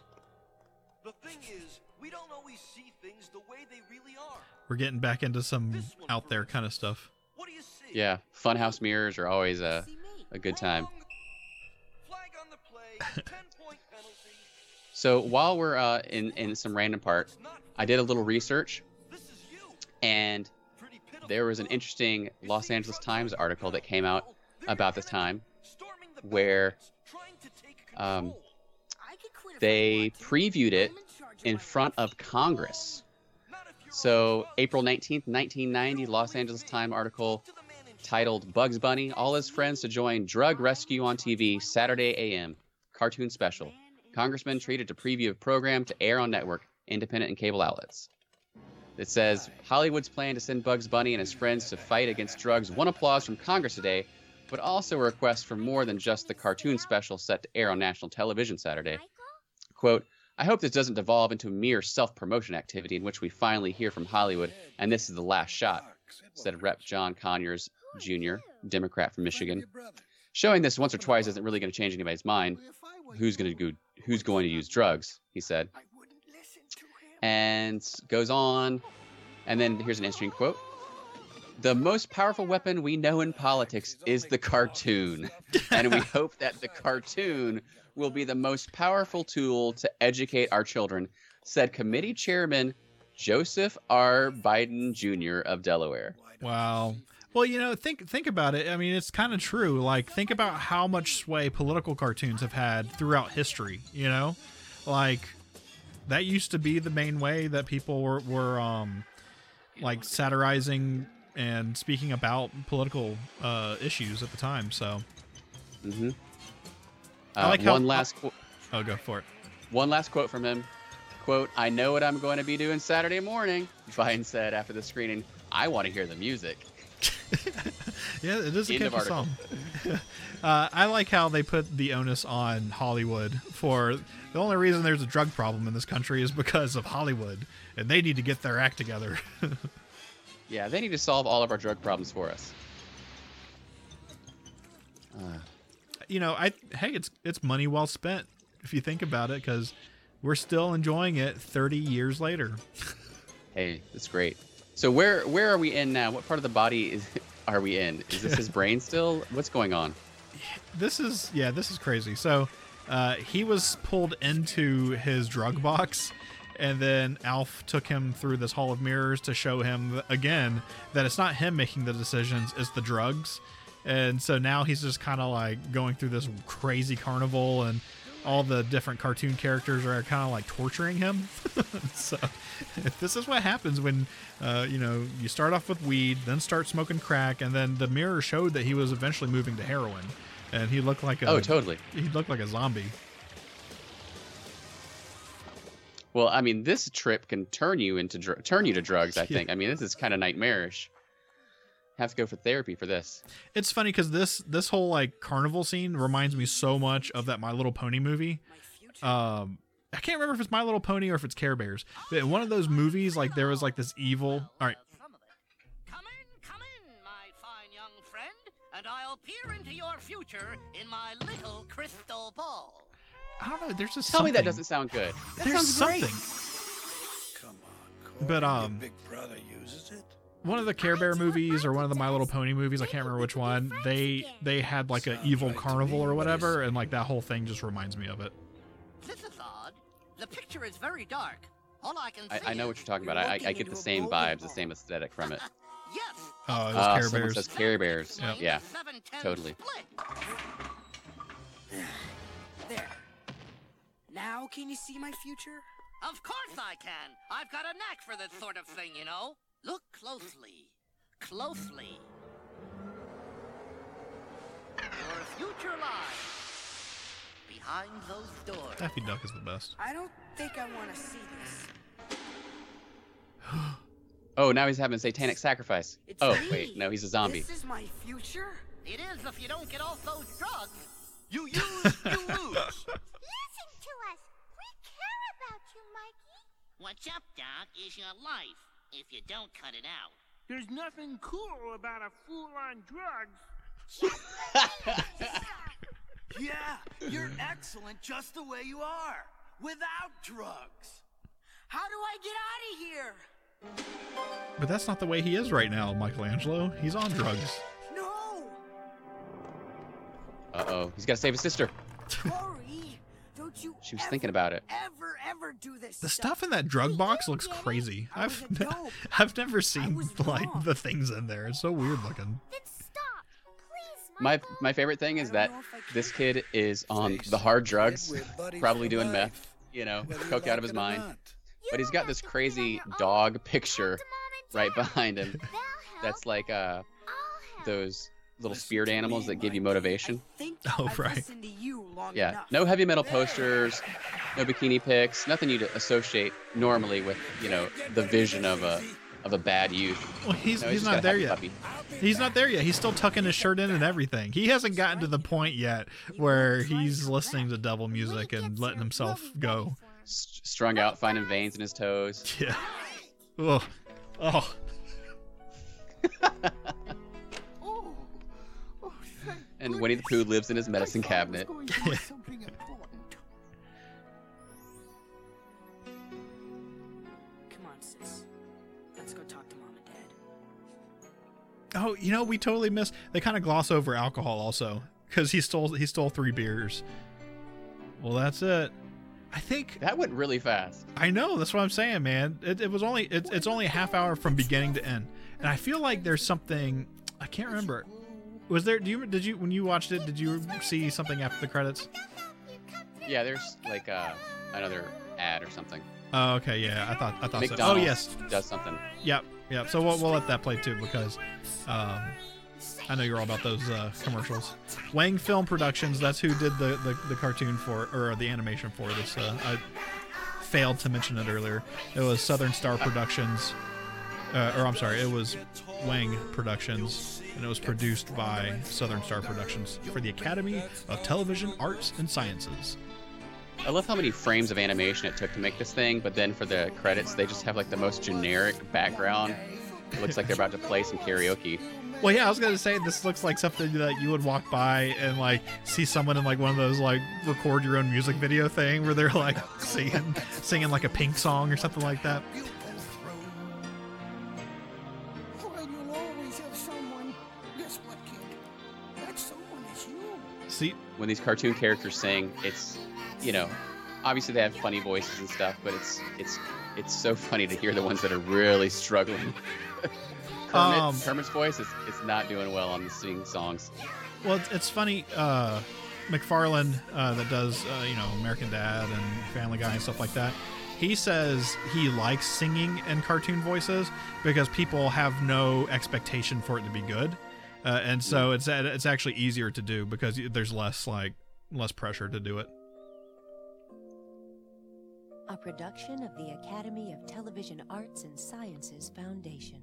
The thing is, we don't always see things the way they really are. We're getting back into some out there kind of stuff. What do you see? Yeah, funhouse mirrors are always a, a good time. Flag on the play, ten-point penalty. So while we're uh, in, in some random part, I did a little research, and there was an interesting Los Angeles Times article that came out about this time where um, they previewed it in front of Congress. So April nineteenth, nineteen ninety, Los Angeles Times article titled Bugs Bunny, All His Friends to Join Drug Rescue on T V, Saturday A M, Cartoon Special. Congressman treated to preview of program to air on network, independent, and cable outlets. It says, Hollywood's plan to send Bugs Bunny and his friends to fight against drugs won applause from Congress today, but also a request for more than just the cartoon special set to air on national television Saturday. Quote, I hope this doesn't devolve into mere self-promotion activity in which we finally hear from Hollywood, and this is the last shot, said Representative John Conyers, Junior, Democrat from Michigan. Showing this once or twice isn't really going to change anybody's mind. Who's going to go, who's going to use drugs, he said. And goes on, and then here's an interesting quote. The most powerful weapon we know in politics is the cartoon, and we hope that the cartoon will be the most powerful tool to educate our children, said Committee Chairman Joseph R. Biden Junior of Delaware. Wow. Well, you know, think think about it. I mean, it's kind of true. Like, think about how much sway political cartoons have had throughout history, you know? Like, that used to be the main way that people were, were um, like, satirizing and speaking about political uh, issues at the time, so. Mm-hmm. Uh, I like one how, last qu- Oh, go for it. One last quote from him. Quote, I know what I'm going to be doing Saturday morning, Biden said after the screening. I want to hear the music. Yeah, it is a catchy song. uh, I like how they put the onus on Hollywood for the only reason there's a drug problem in this country is because of Hollywood, and they need to get their act together. Yeah, they need to solve all of our drug problems for us. Uh. You know, I hey, it's it's money well spent if you think about it, because we're still enjoying it thirty years later. Hey, that's great. So where where are we in now? What part of the body is are we in? Is this his brain still? What's going on? This is yeah, this is crazy. So uh, he was pulled into his drug box, and then Alf took him through this hall of mirrors to show him again that it's not him making the decisions, it's the drugs. And so now he's just kind of like going through this crazy carnival, and all the different cartoon characters are kind of like torturing him. So this is what happens when, uh, you know, you start off with weed, then start smoking crack. And then the mirror showed that he was eventually moving to heroin, and he looked like a, oh, totally. He looked like a zombie. Well, I mean, this trip can turn you into dr- turn you to drugs, I think. Yeah. I mean, this is kind of nightmarish. Have to go for therapy for this. It's funny because this this whole like carnival scene reminds me so much of that My Little Pony movie. Um, I can't remember if it's My Little Pony or if it's Care Bears. But in one of those movies, like there was like this evil. All right. Come in, come in, my fine young friend, and I'll peer into your future in my little crystal ball. I don't know. There's just tell something. Me that doesn't sound good. That there's sounds something. Great. Come on, Corey, but um. Big brother uses it. One of the Care Bear movies or one of the My Little Pony movies, I can't remember which one, they they had like an evil carnival or whatever, and like that whole thing just reminds me of it. This is odd. The picture is very dark. All I can I, I know what you're talking about. I, I get the same vibes, the same aesthetic from it. Yes. Oh, it was uh, Care Bears. Says Care Bears. Yep. Yeah, totally. There. Now can you see my future? Of course I can. I've got a knack for this sort of thing, you know. Look closely, closely. Your future lies behind those doors. Daffy Duck is the best. I don't think I want to see this. Oh, now he's having a satanic sacrifice. It's oh, me. Wait, no, he's a zombie. This is my future? It is if you don't get off those drugs. You use, you lose. Listen to us. We care about you, Mikey. What's up, Doc, is your life. If you don't cut it out. There's nothing cool about a fool on drugs. Yeah, you're excellent just the way you are, without drugs. How do I get out of here? But that's not the way he is right now, Michelangelo. He's on drugs. No! Uh-oh, he's got to save his sister. Corey, don't you she was ever, thinking about it. Ever, ever do this the stuff. stuff in that drug box looks crazy. I've ne- I've never seen like the things in there. It's so weird looking. Then stop. Please, my my favorite thing is that this kid is on the hard drugs, probably doing meth, you know, coke out of his mind. But he's got this crazy dog picture right behind him. That's like uh those little spirit animals that give you motivation. Oh, right. Yeah, no heavy metal posters, no bikini pics, nothing you'd associate normally with, you know, the vision of a of a bad youth. Well, he's, no, he's, he's not there yet. Puppy. He's not there yet. He's still tucking his shirt in and everything. He hasn't gotten to the point yet where he's listening to devil music and letting himself go. Strung out, finding veins in his toes. Yeah. Oh. Oh. And Winnie the Pooh lives in his medicine cabinet. Oh, you know, we totally missed. They kind of gloss over alcohol also, because he stole he stole three beers. Well, that's it. I think that went really fast. I know. That's what I'm saying, man. It, it was only it, it's only a half hour from beginning to end, and I feel like there's something I can't remember. Was there? Do you did you when you watched it? Did you see something after the credits? Yeah, there's like uh, another ad or something. Oh, okay. Yeah, I thought I thought McDonald's so. Oh, yes, does something. Yep. Yeah, so we'll, we'll let that play too, because um, I know you're all about those uh, commercials. Wang Film Productions, that's who did the, the, the cartoon for, or the animation for this. Uh, I failed to mention it earlier. It was Southern Star Productions, uh, or I'm sorry, it was Wang Productions, and it was produced by Southern Star Productions for the Academy of Television Arts and Sciences. I love how many frames of animation it took to make this thing, but then for the credits, they just have like the most generic background. It looks like they're about to play some karaoke. Well, yeah, I was going to say, this looks like something that you would walk by and like see someone in like one of those like record your own music video thing where they're like singing, singing like a Pink song or something like that. See, when these cartoon characters sing, it's, you know, obviously they have funny voices and stuff, but it's it's it's so funny to hear the ones that are really struggling. Kermit, um, Kermit's voice is it's not doing well on the singing songs. Well, it's, it's funny. Uh, McFarlane, uh, that does uh, you know, American Dad and Family Guy and stuff like that. He says he likes singing and cartoon voices because people have no expectation for it to be good, uh, and so it's it's actually easier to do because there's less like less pressure to do it. A production of the Academy of Television Arts and Sciences Foundation.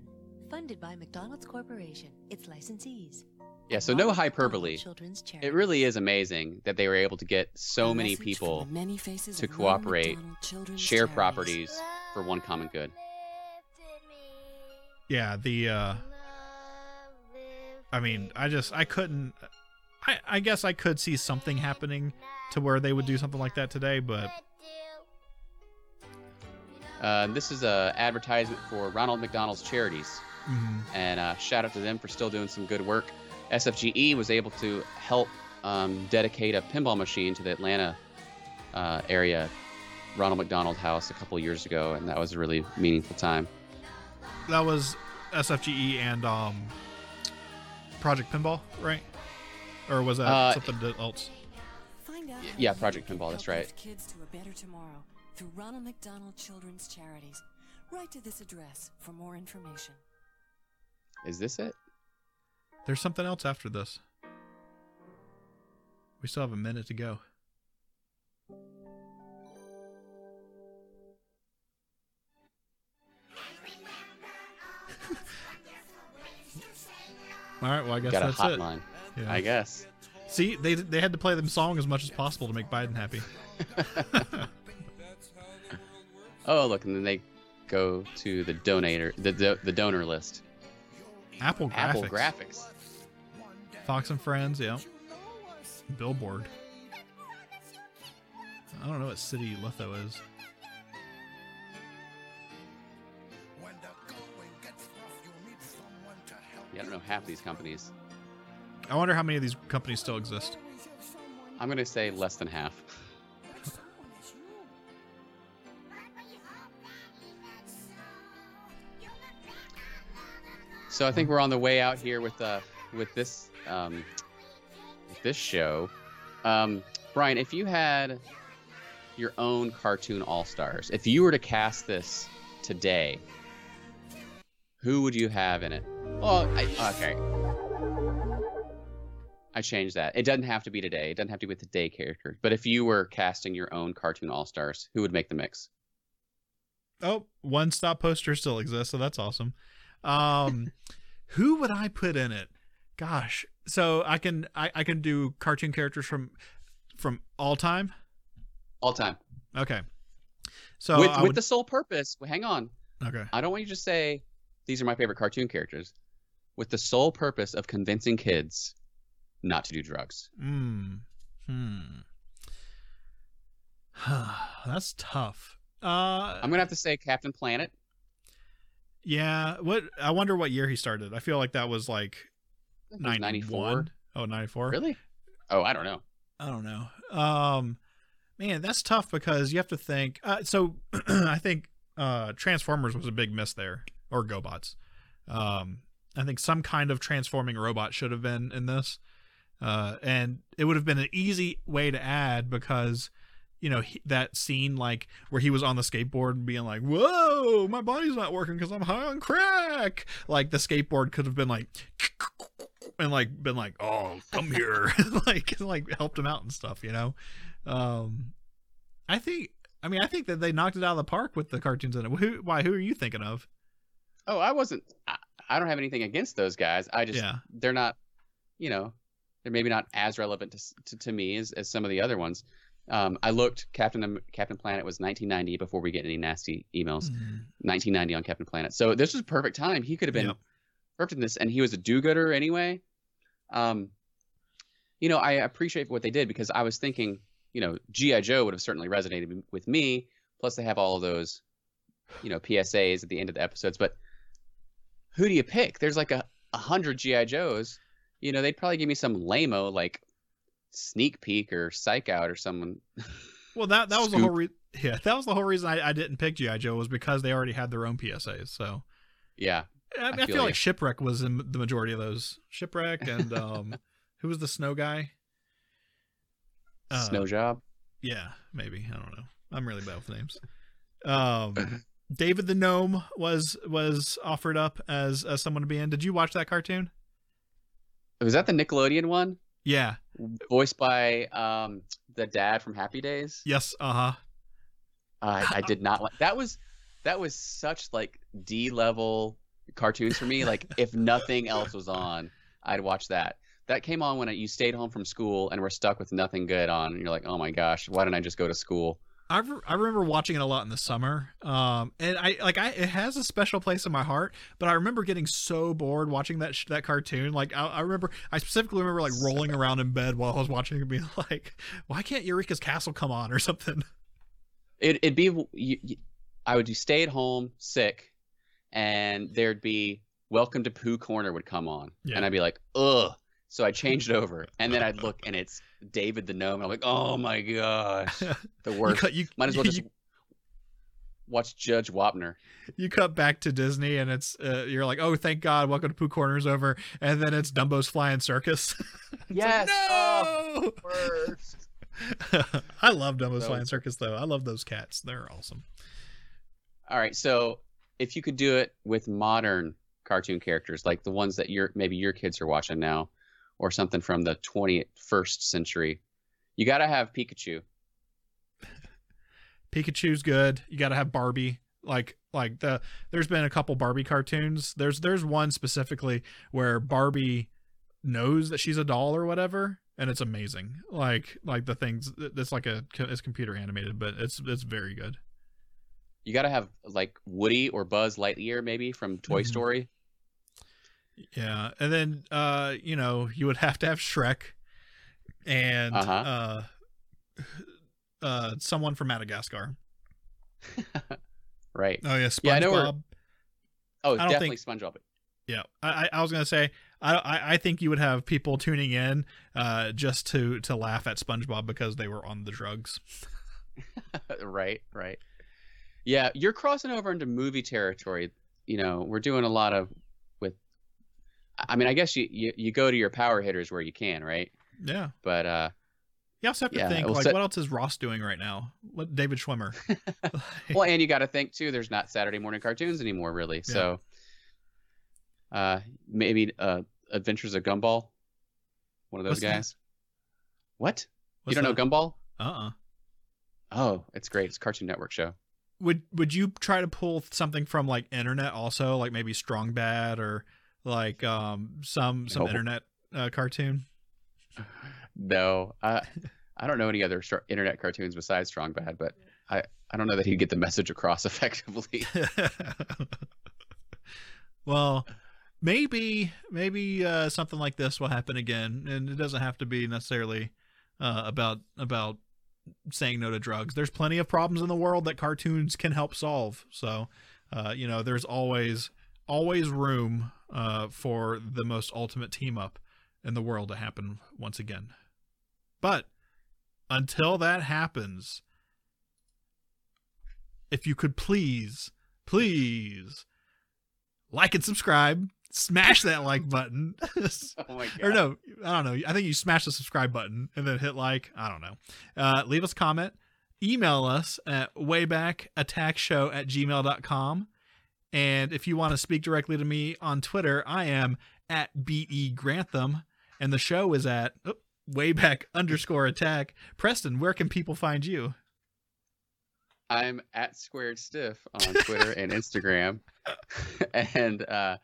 Funded by McDonald's Corporation, its licensees. Yeah, so no hyperbole. It really is amazing that they were able to get so many people to cooperate, share properties for one common good. Yeah, the, uh... I mean, I just, I couldn't... I, I guess I could see something happening to where they would do something like that today, but... Uh, this is an advertisement for Ronald McDonald's Charities, mm-hmm. and uh, shout out to them for still doing some good work. S F G E was able to help um, dedicate a pinball machine to the Atlanta uh, area Ronald McDonald House a couple years ago, and that was a really meaningful time. That was S F G E and um, Project Pinball, right? Or was that uh, something else? Find out yeah, Project Pinball, that's right. Kids to a better tomorrow. Through Ronald McDonald Children's Charities. Write to this address for more information. Is this it? There's something else after this. We still have a minute to go. All right, well, I guess Got that's it. Got a hotline. Yeah. I guess. See, they they had to play them song as much as possible to make Biden happy. Oh, look, and then they go to the donator, the the, the donor list. Apple Graphics. Apple Graphics. Fox and Friends, yeah. Billboard. I don't know what city Letho is. Yeah, I don't know half of these companies. I wonder how many of these companies still exist. I'm going to say less than half. So I think we're on the way out here with uh, with this um, with this show. Um, Brian, if you had your own Cartoon All-Stars, if you were to cast this today, who would you have in it? Well, I, okay. I changed that. It doesn't have to be today. It doesn't have to be with today characters. But if you were casting your own Cartoon All-Stars, who would make the mix? Oh, one stop poster still exists, so that's awesome. Um, who would I put in it? Gosh, so I can I, I can do cartoon characters from from all time, all time. Okay, so with, with would... the sole purpose. Hang on. Okay. I don't want you to say these are my favorite cartoon characters, with the sole purpose of convincing kids not to do drugs. Mm. Hmm. That's tough. Uh, I'm gonna have to say Captain Planet. Yeah. What? I wonder what year he started. I feel like that was like ninety-four. Oh, ninety-four. Really? Oh, I don't know. I don't know. Um, man, that's tough because you have to think. Uh, so I think uh, Transformers was a big miss there, or GoBots. Um, I think some kind of transforming robot should have been in this, uh, and it would have been an easy way to add because. You know, he, that scene like where he was on the skateboard and being like, whoa, my body's not working because I'm high on crack. Like the skateboard could have been like, and like been like, oh, come here. like, like helped him out and stuff, you know? Um, I think, I mean, I think that they knocked it out of the park with the cartoons in it. Who, why, who are you thinking of? Oh, I wasn't, I, I don't have anything against those guys. I just, yeah. They're not, you know, they're maybe not as relevant to, to, to me as, as some of the other ones. Um, I looked. Captain Captain Planet was nineteen ninety. Before we get any nasty emails, mm-hmm. nineteen ninety on Captain Planet. So this was perfect time. He could have been yep. perfect in this, and he was a do-gooder anyway. Um, you know, I appreciate what they did because I was thinking, you know, G I. Joe would have certainly resonated with me. Plus, they have all of those, you know, P S As at the end of the episodes. But who do you pick? There's like a, a hundred G I. Joes. You know, they'd probably give me some lame-o like. Sneak Peek or Psych Out or someone. Well, that that was the whole re- yeah that was the whole reason I, I didn't pick G I. Joe was because they already had their own P S As. So yeah, I, I, I feel, feel like it. Shipwreck was in the majority of those. Shipwreck and um, who was the snow guy? Uh, snow Job. Yeah, maybe I don't know. I'm really bad with names. Um, David the Gnome was was offered up as as someone to be in. Did you watch that cartoon? Was that the Nickelodeon one? Yeah. Voiced by um, the dad from Happy Days. Yes. Uh-huh. I, I did not like that was that was such like D level cartoons for me. Like if nothing else was on, I'd watch that. That came on when you stayed home from school and were stuck with nothing good on. And you're like, oh my gosh, why didn't I just go to school? I, re- I remember watching it a lot in the summer. Um, and I like I it has a special place in my heart, but I remember getting so bored watching that sh- that cartoon. Like I, I remember I specifically remember like rolling around in bed while I was watching it and being like, why can't Eureka's Castle come on or something? It it'd be you, you, I would stay at home sick and there'd be Welcome to Pooh Corner would come on. Yeah. And I'd be like, "Ugh." So I changed it over, and then I'd look, and it's David the Gnome, and I'm like, oh my gosh, the worst. you cut, you, Might as well just you, watch Judge Wapner. You cut back to Disney, and it's uh, you're like, oh, thank God, Welcome to Pooh Corner's over, and then it's Dumbo's Flying Circus. Yes. Like, no! Oh, worst. I love Dumbo's so, Flying Circus, though. I love those cats. They're awesome. All right, so if you could do it with modern cartoon characters, like the ones that you're maybe your kids are watching now, or something from the twenty-first century. You got to have Pikachu. Pikachu's good. You got to have Barbie. Like like the there's been a couple Barbie cartoons. There's there's one specifically where Barbie knows that she's a doll or whatever, and it's amazing. Like like the things it's like a it's computer animated, but it's it's very good. You got to have like Woody or Buzz Lightyear maybe from Toy mm-hmm. Story. Yeah, and then uh, you know, you would have to have Shrek and uh-huh. uh, uh, someone from Madagascar, right? Oh yeah, SpongeBob. Yeah, I know we're... Oh, I definitely think... SpongeBob. Yeah, I, I was gonna say I I think you would have people tuning in uh, just to to laugh at SpongeBob because they were on the drugs. right, right. Yeah, you're crossing over into movie territory. You know, we're doing a lot of. I mean, I guess you, you, you go to your power hitters where you can, right? Yeah. But uh, you also have to yeah, think, like, set... what else is Ross doing right now? What David Schwimmer? Well, and you got to think, too, there's not Saturday morning cartoons anymore, really. Yeah. So uh, maybe uh, Adventures of Gumball, one of those What's guys. That? What? What's you don't that? know Gumball? Uh-uh. Oh, it's great. It's a Cartoon Network show. would would you try to pull something from like internet also, like maybe Strong Bad or like um some some nope. internet uh, cartoon? No, I I don't know any other internet cartoons besides Strong Bad, but I I don't know that he'd get the message across effectively. Well, maybe maybe uh, something like this will happen again, and it doesn't have to be necessarily uh, about about saying no to drugs. There's plenty of problems in the world that cartoons can help solve. So, uh, you know, there's always always room uh, for the most ultimate team up in the world to happen once again. But until that happens, if you could please, please like and subscribe, smash that like button. Oh my God. Or no, I don't know. I think you smash the subscribe button and then hit like, I don't know. Uh, leave us a comment, email us at wayback attack show at gmail dot com. And if you want to speak directly to me on Twitter, I am at B E Grantham, and the show is at oh, wayback underscore attack. Preston, where can people find you? I'm at Squared Stiff on Twitter and Instagram. And uh,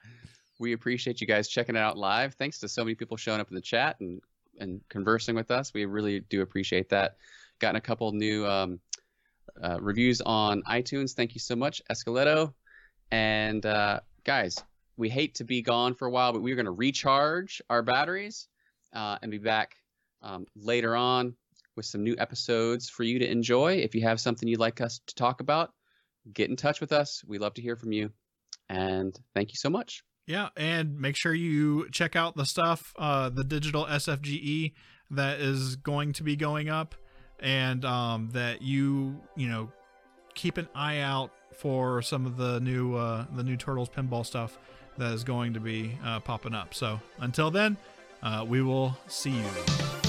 we appreciate you guys checking it out live. Thanks to so many people showing up in the chat and, and conversing with us. We really do appreciate that. Gotten a couple new um, uh, reviews on iTunes. Thank you so much, Escoleto. And uh, guys, we hate to be gone for a while, but we're going to recharge our batteries uh, and be back um, later on with some new episodes for you to enjoy. If you have something you'd like us to talk about, get in touch with us. We love to hear from you. And thank you so much. Yeah. And make sure you check out the stuff, uh, the digital S F G E that is going to be going up, and um, that you, you know, keep an eye out for some of the new, uh, the new Turtles pinball stuff that is going to be uh, popping up. So until then, uh, we will see you.